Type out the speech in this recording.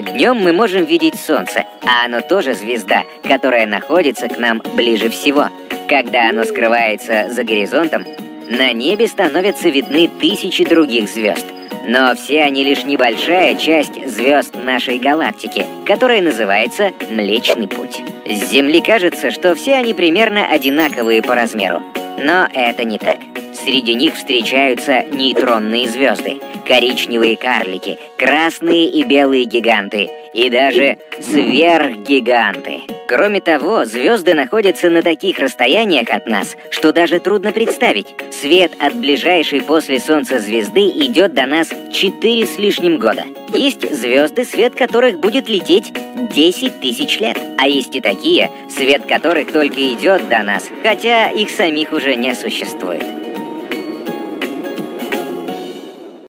Днем мы можем видеть Солнце, а оно тоже звезда, которая находится к нам ближе всего. Когда оно скрывается за горизонтом, на небе становятся видны тысячи других звезд. Но все они лишь небольшая часть звезд нашей галактики, которая называется Млечный Путь. С Земли кажется, что все они примерно одинаковые по размеру. Но это не так. Среди них встречаются нейтронные звезды, коричневые карлики, красные и белые гиганты и даже сверхгиганты. Кроме того, звезды находятся на таких расстояниях от нас, что даже трудно представить. Свет от ближайшей после Солнца звезды идет до нас 4 с лишним года. Есть звезды, свет которых будет лететь 10 тысяч лет. А есть и такие, свет которых только идет до нас, хотя их самих уже не существует.